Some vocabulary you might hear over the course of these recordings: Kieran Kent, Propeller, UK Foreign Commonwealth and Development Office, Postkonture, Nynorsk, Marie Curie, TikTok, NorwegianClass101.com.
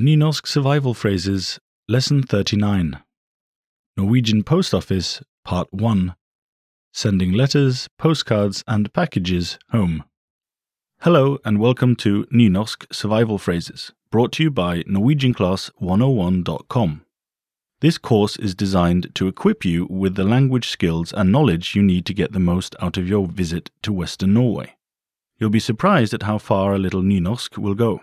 Nynorsk Survival Phrases, Lesson 39. Norwegian Post Office, Part 1. Sending letters, postcards and packages home. Hello and welcome to Nynorsk Survival Phrases, brought to you by NorwegianClass101.com. This course is designed to equip you with the language skills and knowledge you need to get the most out of your visit to Western Norway. You'll be surprised at how far a little Nynorsk will go.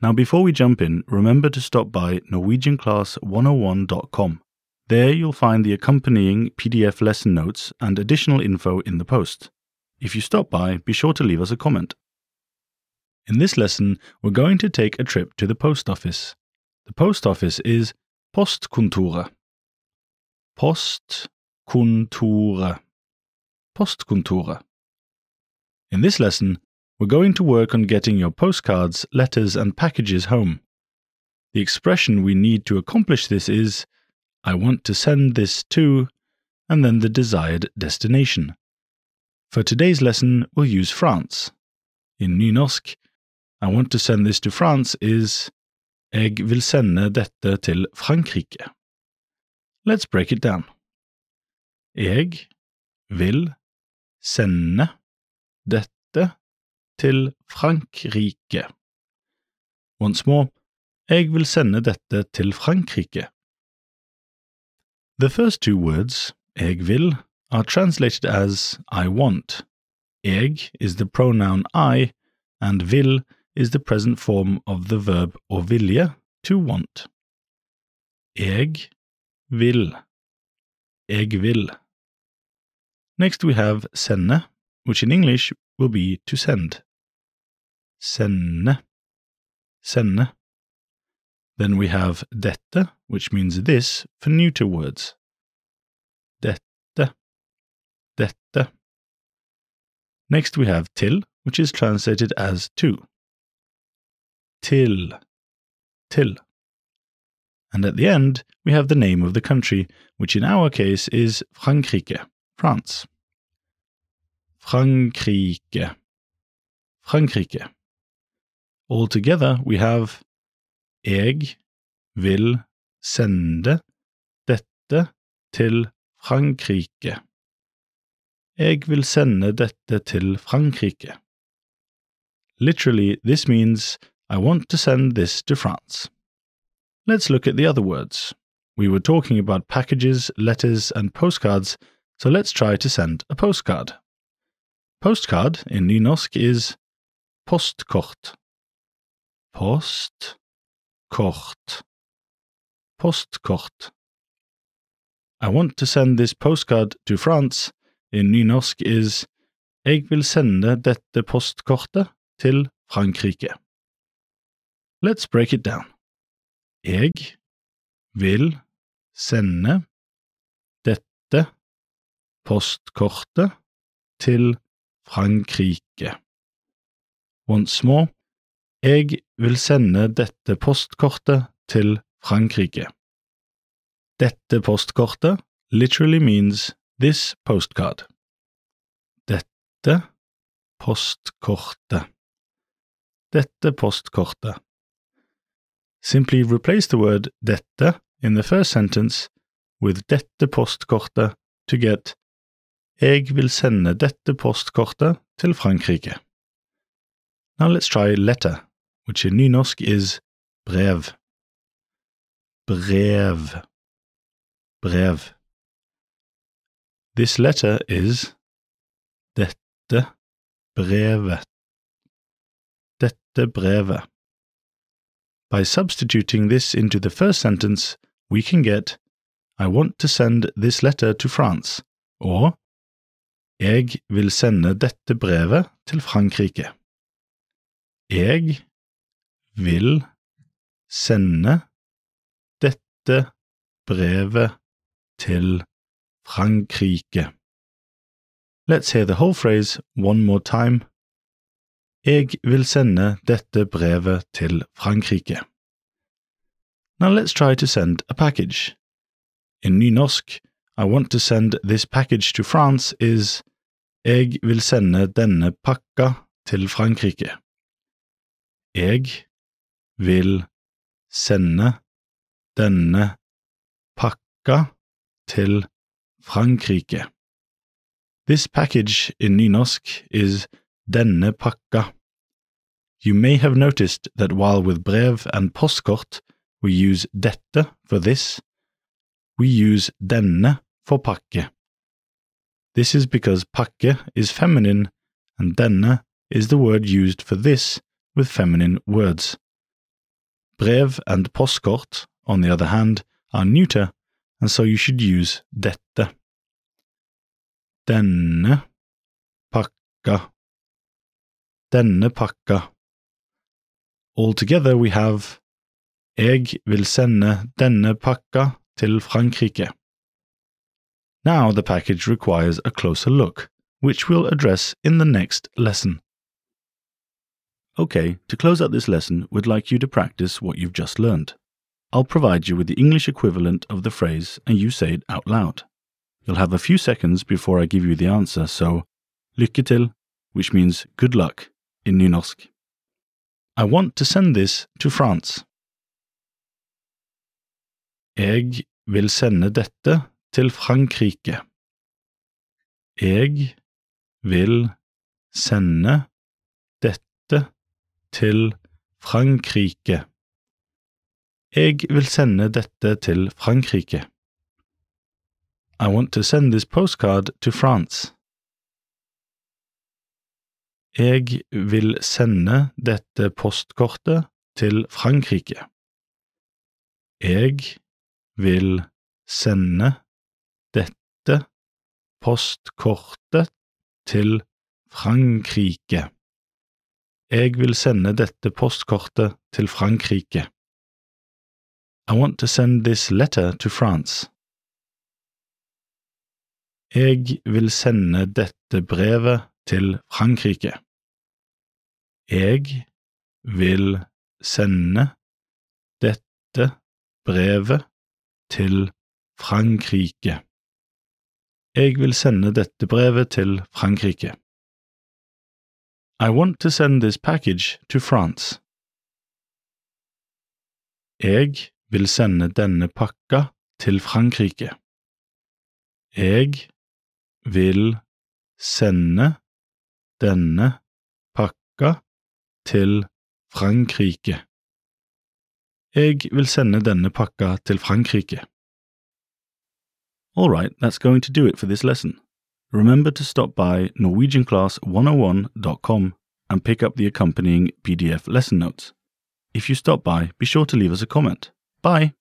Now, before we jump in, remember to stop by NorwegianClass101.com. There you'll find the accompanying PDF lesson notes and additional info in the post. If you stop by, be sure to leave us a comment. In this lesson, we're going to take a trip to the post office. The post office is Postkonture. Postkonture. Postkonture. In this lesson, we're going to work on getting your postcards, letters and packages home. The expression we need to accomplish this is, I want to send this to, and then the desired destination. For today's lesson, we'll use France. In Nynorsk, I want to send this to France is, Jeg vil sende dette til Frankrike. Let's break it down. Jeg vil sende dette til Frankrike. Once more, jeg vil sende dette til Frankrike. The first two words, jeg vil, are translated as I want. Jeg is the pronoun I, and vil is the present form of the verb å vilje, to want. Jeg vil. Jeg vil. Next we have sende, which in English will be to send. Sende. Sende. Then we have dette, which means this, for neuter words. Dette. Dette. Next we have til, which is translated as to. Til. Til. And at the end, we have the name of the country, which in our case is Frankrike, France. Frankrike. Frankrike. Altogether, we have Jeg vil sende dette til Frankrike. Jeg vil sende dette til Frankrike. Literally, this means I want to send this to France. Let's look at the other words. We were talking about packages, letters, and postcards, so let's try to send a postcard. Postcard in Nynorsk is postkort. Postkort. Postkort. I want to send this postcard to France in Nynorsk is Jeg vil sende dette postkortet til Frankrike. Let's break it down. Jeg vil sende dette postkortet til Frankrike. Once more. Jeg vil sende dette postkortet til Frankrike. Dette postkortet literally means this postcard. Dette postkortet. Dette postkortet. Simply replace the word dette in the first sentence with dette postkortet to get Jeg vil sende dette postkortet til Frankrike. Now let's try letter, which in Nynorsk is brev. Brev. Brev. This letter is dette brevet. Dette brevet. By substituting this into the first sentence, we can get I want to send this letter to France, or Jeg vil sende dette brevet til Frankrike. Jeg vil sende dette brevet til Frankrike. Let's hear the whole phrase one more time. Jeg vil sende dette brevet til Frankrike. Now let's try to send a package. In Nynorsk, I want to send this package to France is Jeg vil sende denne pakka til Frankrike. Jeg vil sende denne pakka til Frankrike. This package in Nynorsk is denne pakka. You may have noticed that while with brev and postkort we use dette for this, we use denne for pakke. This is because pakke is feminine and denne is the word used for this with feminine words. Brev and postkort, on the other hand, are neuter, and so you should use dette. Denne pakka. Denne pakka. Altogether we have Jeg vil sende denne pakka til Frankrike. Now the package requires a closer look, which we'll address in the next lesson. Okay, to close out this lesson, we'd like you to practice what you've just learned. I'll provide you with the English equivalent of the phrase and you say it out loud. You'll have a few seconds before I give you the answer, so lykke til, which means good luck in Nynorsk. I want to send this to France. Jeg vil sende dette til Frankrike. Jeg vil sende dette til Frankrike. Jeg vil sende dette til Frankrike. I want to send this postcard to France. Jeg vil sende dette postkortet til Frankrike. Jeg vil sende dette postkortet til Frankrike. Jeg vil sende dette postkortet til Frankrike. I want to send this letter to France. Jeg vil sende dette brevet til Frankrike. Jeg vil sende dette brevet til Frankrike. Jeg vil sende dette brevet til Frankrike. I want to send this package to France. Jeg vil sende denne pakka til Frankrike. Jeg vil sende denne pakka til Frankrike. Jeg vil sende denne pakka til Frankrike. All right, that's going to do it for this lesson. Remember to stop by NorwegianClass101.com and pick up the accompanying PDF lesson notes. If you stop by, be sure to leave us a comment. Bye!